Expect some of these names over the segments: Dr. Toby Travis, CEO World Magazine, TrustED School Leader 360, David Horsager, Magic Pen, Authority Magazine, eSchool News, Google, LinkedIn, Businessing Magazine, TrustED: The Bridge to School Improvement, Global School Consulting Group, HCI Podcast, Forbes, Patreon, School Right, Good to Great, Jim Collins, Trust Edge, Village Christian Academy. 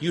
You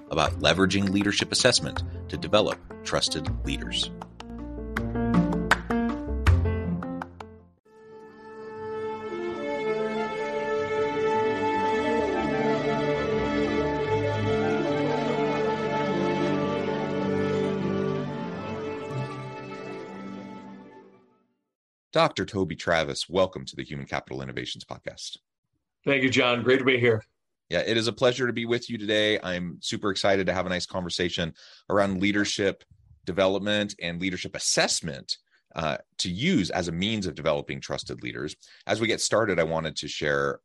about leveraging leadership assessment to develop trusted leaders. Dr. Toby Travis, welcome to the Human Capital Innovations Podcast. Thank you, John. Great to be here. Yeah, it is a pleasure to be with you today. I'm super excited to have a nice conversation around leadership development and leadership assessment to use as a means of developing trusted leaders. As we get started, I wanted to share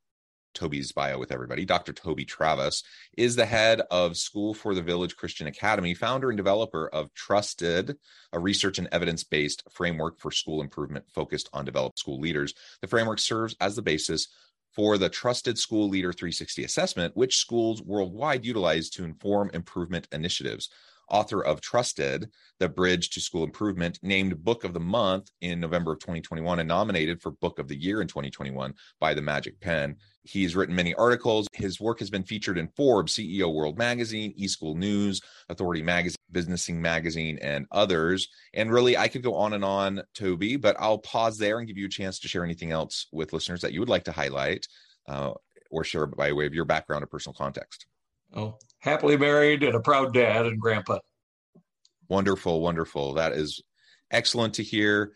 Toby's bio with everybody. Dr. Toby Travis is the head of School for the Village Christian Academy, founder and developer of TrustED, a research and evidence-based framework for school improvement focused on developed school leaders. The framework serves as the basis for the TrustED School Leader 360 assessment, which schools worldwide utilize to inform improvement initiatives. Author of TrustED, The Bridge to School Improvement, named Book of the Month in November of 2021 and nominated for Book of the Year in 2021 by the Magic Pen. He's written many articles. His work has been featured in Forbes, CEO World Magazine, eSchool News, Authority Magazine, Businessing Magazine, and others. And really, I could go on and on, Toby, but I'll pause there and give you a chance to share anything else with listeners that you would like to highlight or share by way of your background or personal context. Oh, happily married and a proud dad and grandpa. Wonderful, wonderful. That is excellent to hear.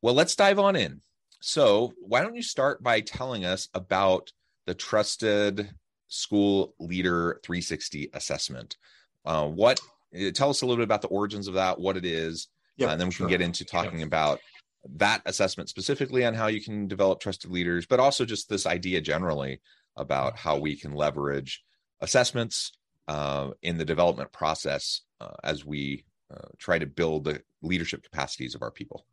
Well, let's dive on in. So why don't you start by telling us about the TrustED School Leader 360 assessment? Tell us a little bit about the origins of that, what it is, and then we can get into talking about that assessment specifically on how you can develop trusted leaders, but also just this idea generally about how we can leverage assessments in the development process as we try to build the leadership capacities of our people.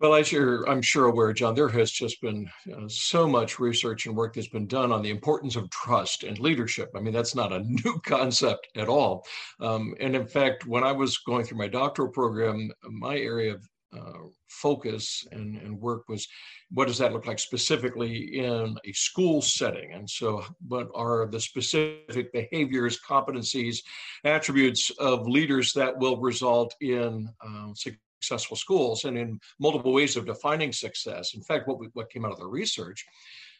Well, as you're, I'm sure, aware, John, there has just been so much research and work that's been done on the importance of trust and leadership. I mean, that's not a new concept at all. And in fact, when I was going through my doctoral program, my area of focus and work was, what does that look like specifically in a school setting? And so what are the specific behaviors, competencies, attributes of leaders that will result in successful schools and in multiple ways of defining success? In fact, what came out of the research,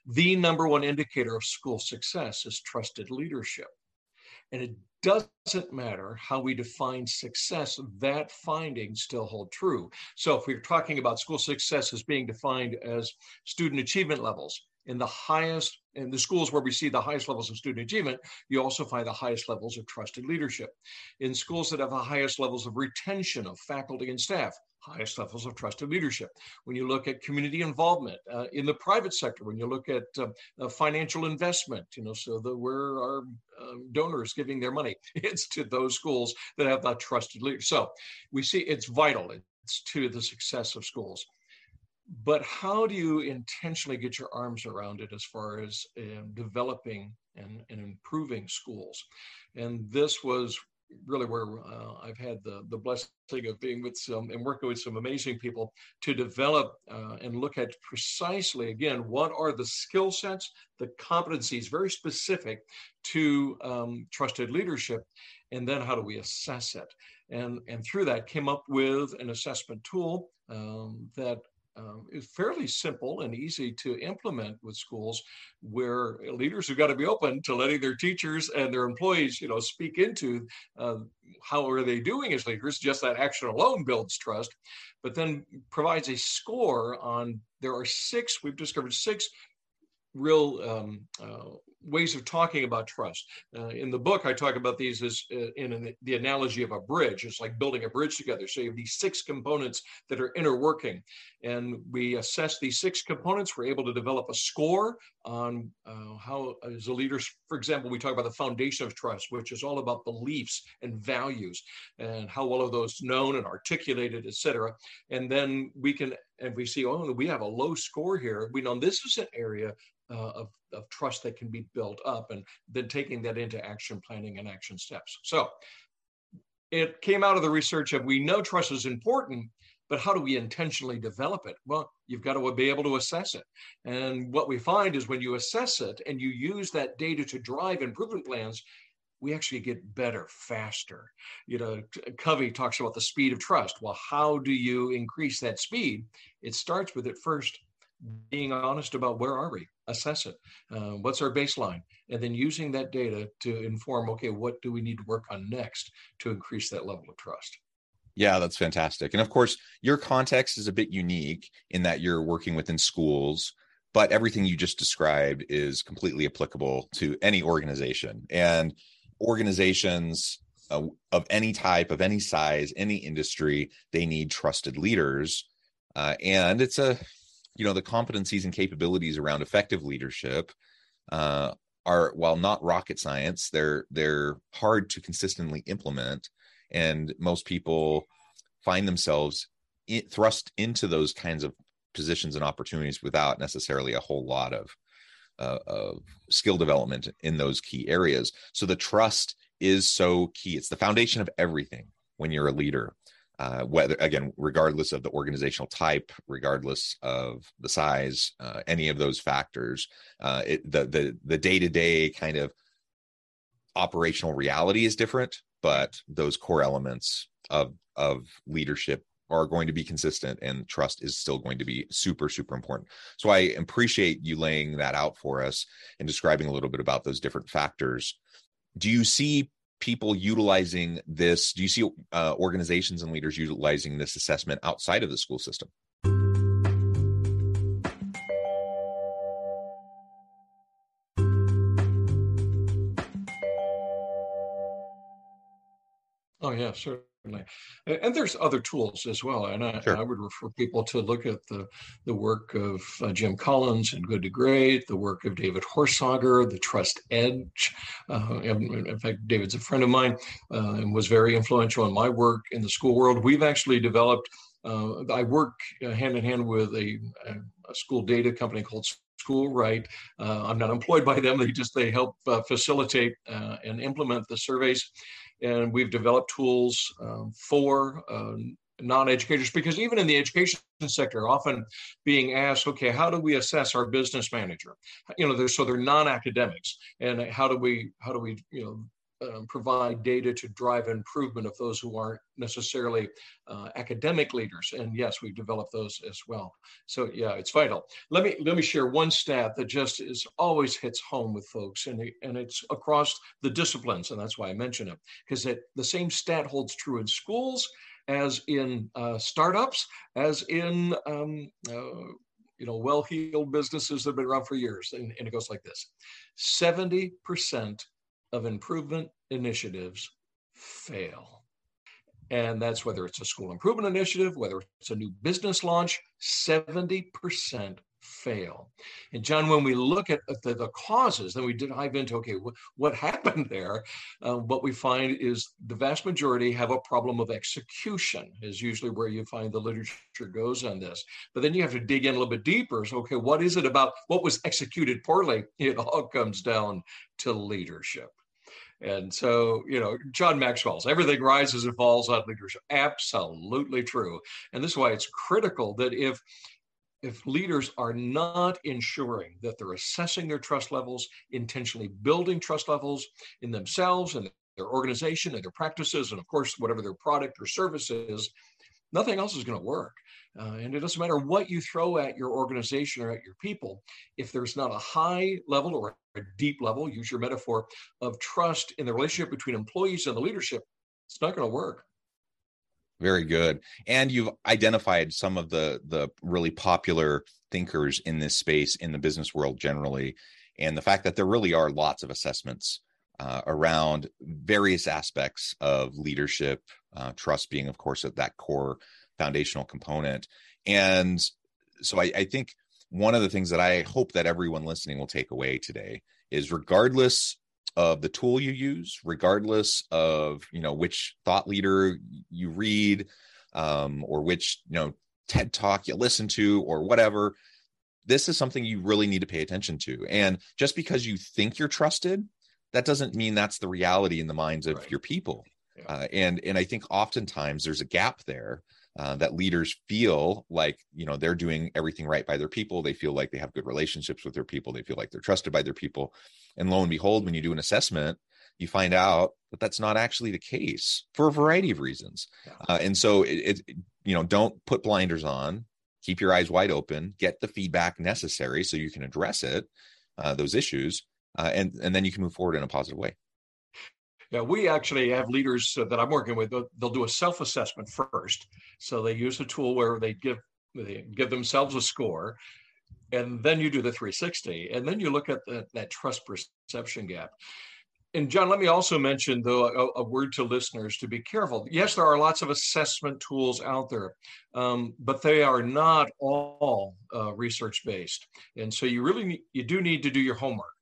the number one indicator of school success is trusted leadership. And it doesn't matter how we define success, that finding still hold true. So if we're talking about school success as being defined as student achievement levels, in the schools where we see the highest levels of student achievement, you also find the highest levels of trusted leadership. In schools that have the highest levels of retention of faculty and staff, highest levels of trusted leadership. When you look at community involvement in the private sector, when you look at financial investment, where are donors giving their money? It's to those schools that have that trusted leader. So we see it's vital. It's to the success of schools. But how do you intentionally get your arms around it as far as developing and improving schools? And this was really where I've had the blessing of being with some and working with some amazing people to develop and look at precisely, again, what are the skill sets, the competencies, very specific to trusted leadership, and then how do we assess it? And through that came up with an assessment tool that is fairly simple and easy to implement with schools, where leaders have got to be open to letting their teachers and their employees, speak into how are they doing as leaders. Just that action alone builds trust, but then provides a score on, there are six, we've discovered six real ways of talking about trust. In the book, I talk about these as in the analogy of a bridge. It's like building a bridge together. So you have these six components that are interworking. And we assess these six components. We're able to develop a score on how as a leader, for example, we talk about the foundation of trust, which is all about beliefs and values and how well are those known and articulated, et cetera. And then we can, and we see, oh, we have a low score here. We know this is an area of trust that can be built up, and then taking that into action planning and action steps. So it came out of the research of, we know trust is important, but how do we intentionally develop it? Well, you've got to be able to assess it. And what we find is when you assess it and you use that data to drive improvement plans, we actually get better faster. Covey talks about the speed of trust. Well, how do you increase that speed? It starts with at first being honest about where are we, assess it, what's our baseline, and then using that data to inform, okay, what do we need to work on next to increase that level of trust? Yeah, that's fantastic. And of course, your context is a bit unique in that you're working within schools, but everything you just described is completely applicable to any organization. And organizations of any type, of any size, any industry, they need trusted leaders. And it's a, the competencies and capabilities around effective leadership are, while not rocket science, they're hard to consistently implement. And most people find themselves thrust into those kinds of positions and opportunities without necessarily a whole lot of skill development in those key areas. So the trust is so key. It's the foundation of everything when you're a leader. Whether, again, regardless of the organizational type, regardless of the size, any of those factors, the day-to-day kind of operational reality is different, but those core elements of leadership are going to be consistent, and trust is still going to be super, super important. So I appreciate you laying that out for us and describing a little bit about those different factors. Do you see people utilizing this? Do you see organizations and leaders utilizing this assessment outside of the school system? Oh, yeah, sure. And there's other tools as well. And I would refer people to look at the work of Jim Collins and Good to Great, the work of David Horsager, the Trust Edge. In fact, David's a friend of mine and was very influential in my work in the school world. We've actually developed, I work hand in hand with a school data company called School Right. I'm not employed by them. They help facilitate and implement the surveys. And we've developed tools for non-educators, because even in the education sector, often being asked, okay, how do we assess our business manager? So they're non-academics, and how do we provide data to drive improvement of those who aren't necessarily academic leaders? And yes, we've developed those as well. So yeah, it's vital. Let me share one stat that just is always hits home with folks, and it's across the disciplines, and that's why I mention it, because the same stat holds true in schools as in startups, as in well-heeled businesses that have been around for years, and it goes like this: 70% of improvement initiatives fail. And that's whether it's a school improvement initiative, whether it's a new business launch, 70% fail. And John, when we look at the causes, then we dive into, okay, what happened there? What we find is the vast majority have a problem of execution, is usually where you find the literature goes on this. But then you have to dig in a little bit deeper. So, okay, what is it about what was executed poorly? It all comes down to leadership. And so, John Maxwell's, everything rises and falls on leadership. Absolutely true. And this is why it's critical that if leaders are not ensuring that they're assessing their trust levels, intentionally building trust levels in themselves and their organization and their practices, and of course, whatever their product or service is, nothing else is going to work. And it doesn't matter what you throw at your organization or at your people, if there's not a high level or a deep level, use your metaphor, of trust in the relationship between employees and the leadership, it's not going to work. Very good. And you've identified some of the really popular thinkers in this space, in the business world generally, and the fact that there really are lots of assessments around various aspects of leadership, trust being, of course, at that core foundational component. And so I think one of the things that I hope that everyone listening will take away today is, regardless of the tool you use, regardless of, you know, which thought leader you read, or which, you know, TED Talk you listen to or whatever, this is something you really need to pay attention to. And just because you think you're trusted, that doesn't mean that's the reality in the minds of your people. Yeah. And I think oftentimes there's a gap there that leaders feel like, you know, they're doing everything right by their people. They feel like they have good relationships with their people. They feel like they're trusted by their people. And lo and behold, when you do an assessment, you find out that that's not actually the case for a variety of reasons. Yeah. And so, you know, don't put blinders on, keep your eyes wide open, get the feedback necessary so you can address it, those issues, and then you can move forward in a positive way. Yeah, we actually have leaders that I'm working with, they'll do a self-assessment first. So they use a tool where they give themselves a score, and then you do the 360, and then you look at that trust perception gap. And John, let me also mention, though, a word to listeners to be careful. Yes, there are lots of assessment tools out there, but they are not all research-based. And so you really need to do your homework.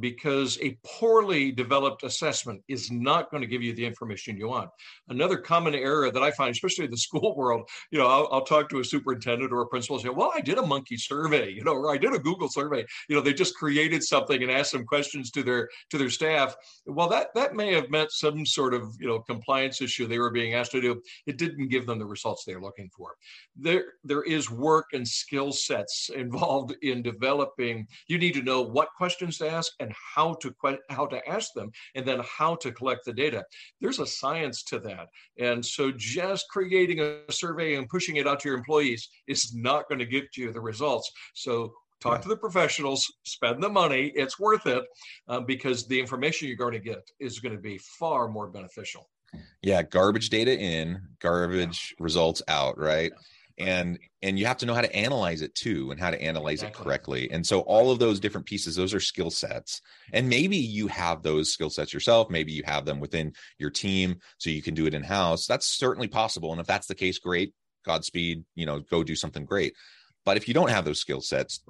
Because a poorly developed assessment is not going to give you the information you want. Another common error that I find, especially in the school world, you know, I'll talk to a superintendent or a principal and say, well, I did a monkey survey, you know, or I did a Google survey. You know, they just created something and asked some questions to their staff. Well, that may have meant some sort of, you know, compliance issue they were being asked to do. It didn't give them the results they were looking for. There is work and skill sets involved in developing. You need to know what questions to ask and how to ask them, and then how to collect the data. There's a science to that. And so just creating a survey and pushing it out to your employees is not going to get you the results. So talk to the professionals, spend the money, it's worth it, because the information you're going to get is going to be far more beneficial. Yeah, garbage data in, garbage results out, right? Yeah. And you have to know how to analyze it too, and how to analyze it correctly. And so all of those different pieces, those are skill sets. And maybe you have those skill sets yourself. Maybe you have them within your team, so you can do it in-house. That's certainly possible. And if that's the case, great. Godspeed, you know, go do something great. But if you don't have those skill sets,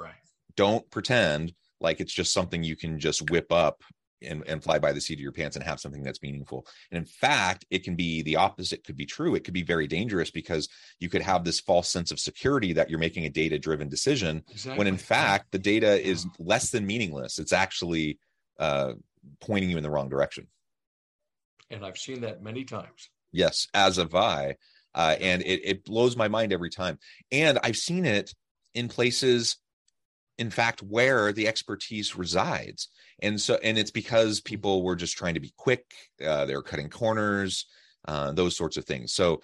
don't pretend like it's just something you can just whip up and fly by the seat of your pants and have something that's meaningful. And in fact, it can be the opposite could be true. It could be very dangerous, because you could have this false sense of security that you're making a data-driven decision, when in fact, the data is less than meaningless. It's actually pointing you in the wrong direction. And I've seen that many times. Yes, as have I. And it blows my mind every time. And I've seen it in places, in fact, where the expertise resides. And it's because people were just trying to be quick. They were cutting corners, those sorts of things. So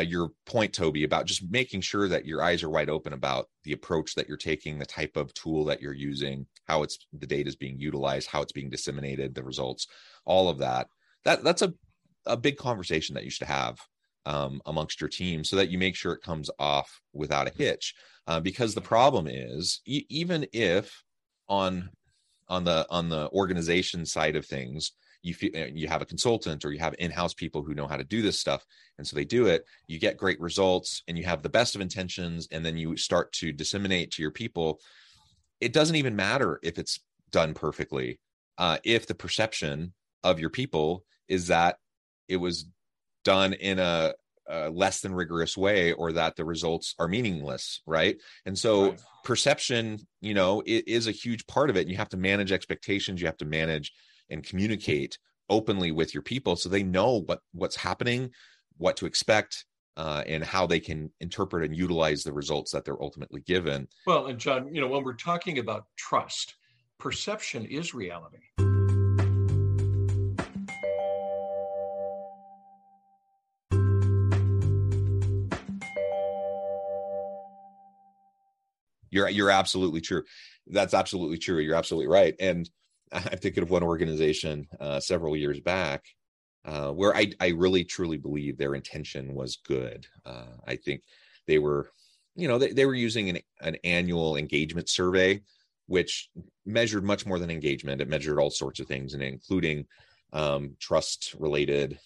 your point, Toby, about just making sure that your eyes are wide open about the approach that you're taking, the type of tool that you're using, how the data is being utilized, how it's being disseminated, the results, all of that. That's a big conversation that you should have amongst your team, so that you make sure it comes off without a hitch. Because the problem is, even if on the organization side of things, you have a consultant or you have in-house people who know how to do this stuff, and so they do it, you get great results, and you have the best of intentions, and then you start to disseminate to your people. It doesn't even matter if it's done perfectly, if the perception of your people is that it was done in a less than rigorous way, or that the results are meaningless, right? And so perception, you know, it is a huge part of it. And you have to manage expectations. You have to manage and communicate openly with your people, so they know what's happening, what to expect, and how they can interpret and utilize the results that they're ultimately given. Well, and John, you know, when we're talking about trust, perception is reality. You're absolutely true. That's absolutely true. You're absolutely right. And I'm thinking of one organization several years back where I really truly believe their intention was good. I think they were, they were using an annual engagement survey, which measured much more than engagement. It measured all sorts of things, and including trust-related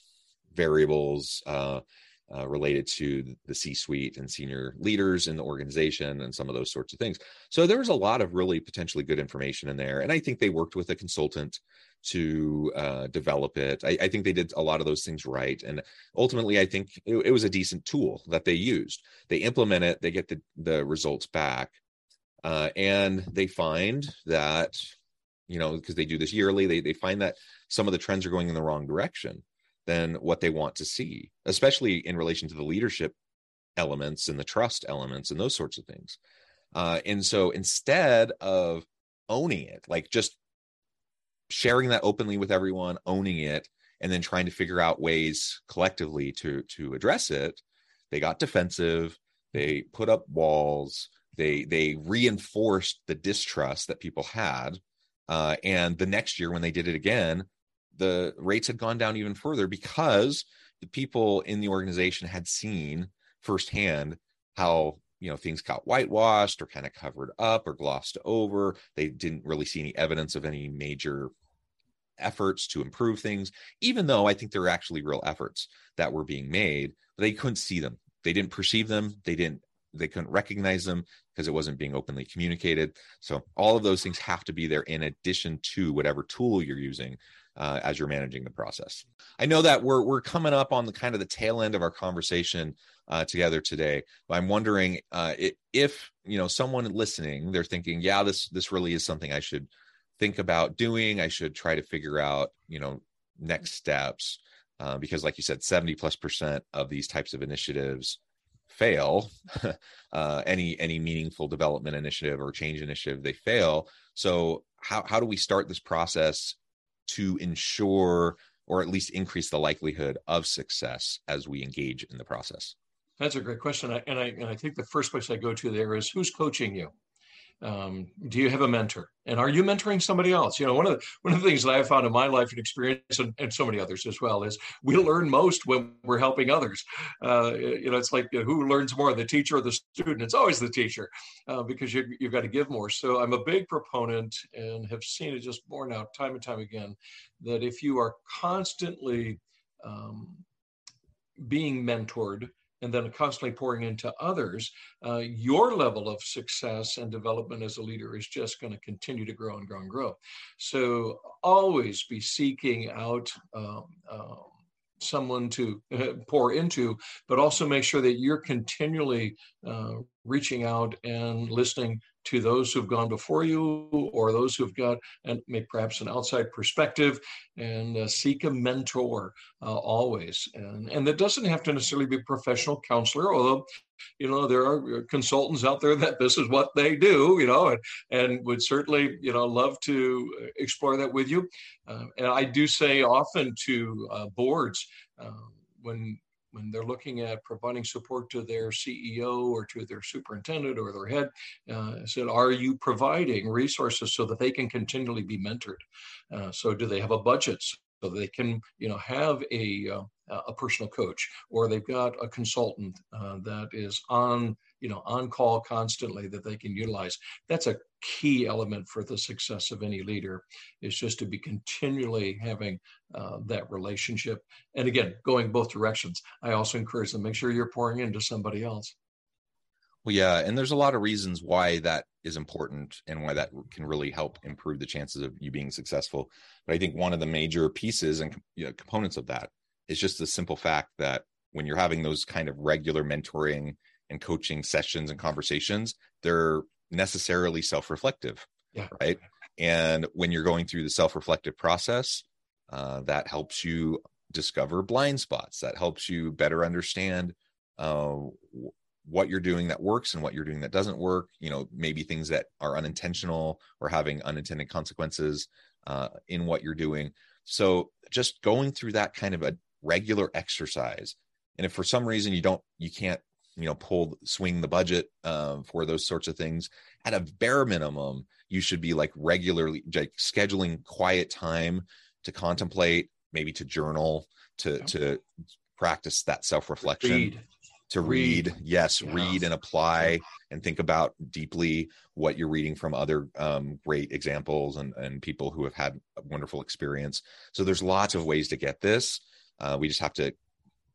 variables related to the C-suite and senior leaders in the organization and some of those sorts of things. So there was a lot of really potentially good information in there. And I think they worked with a consultant to develop it. I think they did a lot of those things right. And ultimately, I think it was a decent tool that they used. They implement it, they get the results back. And they find that, because they do this yearly, they find that some of the trends are going in the wrong direction than what they want to see, especially in relation to the leadership elements and the trust elements and those sorts of things. And so instead of owning it, like just sharing that openly with everyone, owning it, and then trying to figure out ways collectively to address it, they got defensive, they put up walls, they reinforced the distrust that people had. And the next year when they did it again, the rates had gone down even further because the people in the organization had seen firsthand how, things got whitewashed or kind of covered up or glossed over. They didn't really see any evidence of any major efforts to improve things, even though I think there were actually real efforts that were being made, but they couldn't see them. They didn't perceive them. They couldn't recognize them because it wasn't being openly communicated. So all of those things have to be there in addition to whatever tool you're using as you're managing the process. I know that we're coming up on the kind of the tail end of our conversation together today. I'm wondering if someone listening, they're thinking, yeah, this really is something I should think about doing. I should try to figure out next steps because, like you said, 70+% of these types of initiatives fail. Any meaningful development initiative or change initiative, they fail. So how do we start this process to ensure or at least increase the likelihood of success as we engage in the process? That's a great question. I think the first place I go to there is, who's coaching you? Do you have a mentor? And are you mentoring somebody else? One of the things that I have found in my life and experience, and so many others as well, is we learn most when we're helping others. It's like, who learns more, the teacher or the student? It's always the teacher because you've got to give more. So I'm a big proponent and have seen it just borne out time and time again, that if you are constantly being mentored, and then constantly pouring into others, your level of success and development as a leader is just going to continue to grow and grow and grow. So always be seeking out someone to pour into, but also make sure that you're continually reaching out and listening to those who've gone before you or those who've got perhaps an outside perspective, and seek a mentor always. And that doesn't have to necessarily be a professional counselor, although, there are consultants out there that this is what they do, and would certainly, love to explore that with you. And I do say often to boards when they're looking at providing support to their CEO or to their superintendent or their head, said, are you providing resources so that they can continually be mentored? So do they have a budget so they can, have a personal coach, or they've got a consultant that is on call constantly that they can utilize? That's a key element for the success of any leader, is just to be continually having that relationship. And again, going both directions. I also encourage them, make sure you're pouring into somebody else. Well, yeah. And there's a lot of reasons why that is important and why that can really help improve the chances of you being successful. But I think one of the major pieces and components of that is just the simple fact that when you're having those kind of regular mentoring and coaching sessions and conversations, they're necessarily self-reflective, yeah. Right? And when you're going through the self-reflective process, that helps you discover blind spots. That helps you better understand what you're doing that works and what you're doing that doesn't work. Maybe things that are unintentional or having unintended consequences in what you're doing. So just going through that kind of a regular exercise. And if for some reason you can't swing the budget for those sorts of things. At a bare minimum, you should be regularly scheduling quiet time to contemplate, maybe to journal, to practice that self-reflection, to read. Yes, yeah. Read and apply and think about deeply what you're reading from other great examples and people who have had a wonderful experience. So there's lots of ways to get this. We just have to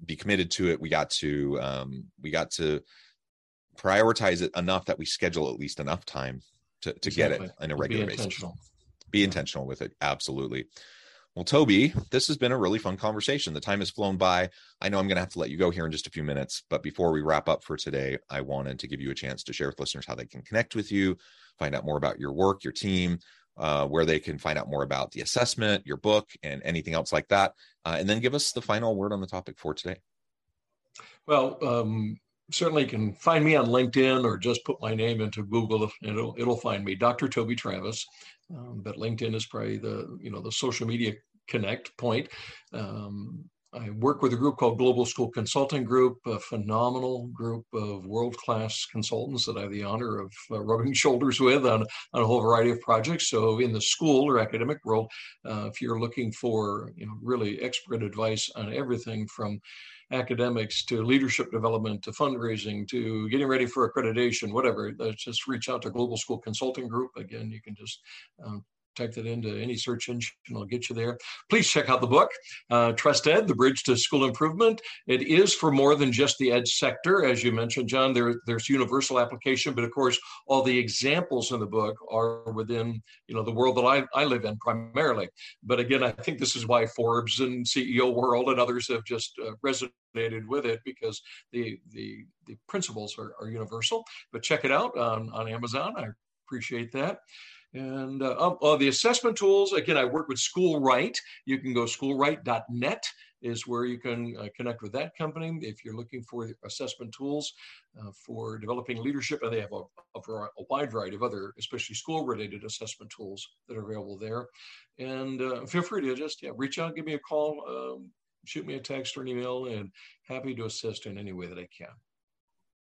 be committed to it. We got to prioritize it enough that we schedule at least enough time to get it on a regular basis. Be intentional with it. Absolutely. Well, Toby, this has been a really fun conversation. The time has flown by. I know I'm going to have to let you go here in just a few minutes, but before we wrap up for today, I wanted to give you a chance to share with listeners how they can connect with you, find out more about your work, your team, where they can find out more about the assessment, your book, and anything else like that. And then give us the final word on the topic for today. Well, certainly you can find me on LinkedIn or just put my name into Google. It'll find me, Dr. Toby Travis. But LinkedIn is probably the social media connect point. I work with a group called Global School Consulting Group, a phenomenal group of world-class consultants that I have the honor of rubbing shoulders with on a whole variety of projects. So in the school or academic world, if you're looking for really expert advice on everything from academics to leadership development to fundraising to getting ready for accreditation, whatever, just reach out to Global School Consulting Group. Again, you can just type that into any search engine, I'll get you there. Please check out the book, Trust Ed, The Bridge to School Improvement. It is for more than just the ed sector. As you mentioned, John, there's universal application, but of course, all the examples in the book are within the world that I live in primarily. But again, I think this is why Forbes and CEO World and others have just resonated with it, because the principles are universal. But check it out on Amazon. I appreciate that. And the assessment tools, again, I work with School Right. You can go schoolright.net is where you can connect with that company if you're looking for assessment tools for developing leadership. And they have a wide variety of other, especially school-related assessment tools that are available there. And feel free to just reach out, give me a call, shoot me a text or an email, and happy to assist in any way that I can.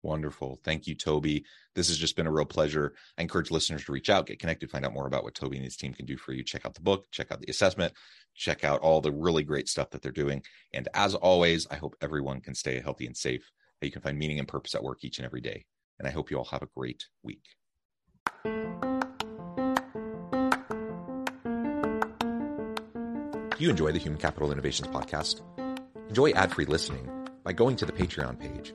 Wonderful. Thank you, Toby. This has just been a real pleasure. I encourage listeners to reach out, get connected, find out more about what Toby and his team can do for you. Check out the book, check out the assessment, check out all the really great stuff that they're doing. And as always, I hope everyone can stay healthy and safe, that you can find meaning and purpose at work each and every day. And I hope you all have a great week. Do you enjoy the Human Capital Innovations Podcast? Enjoy ad-free listening by going to the Patreon page,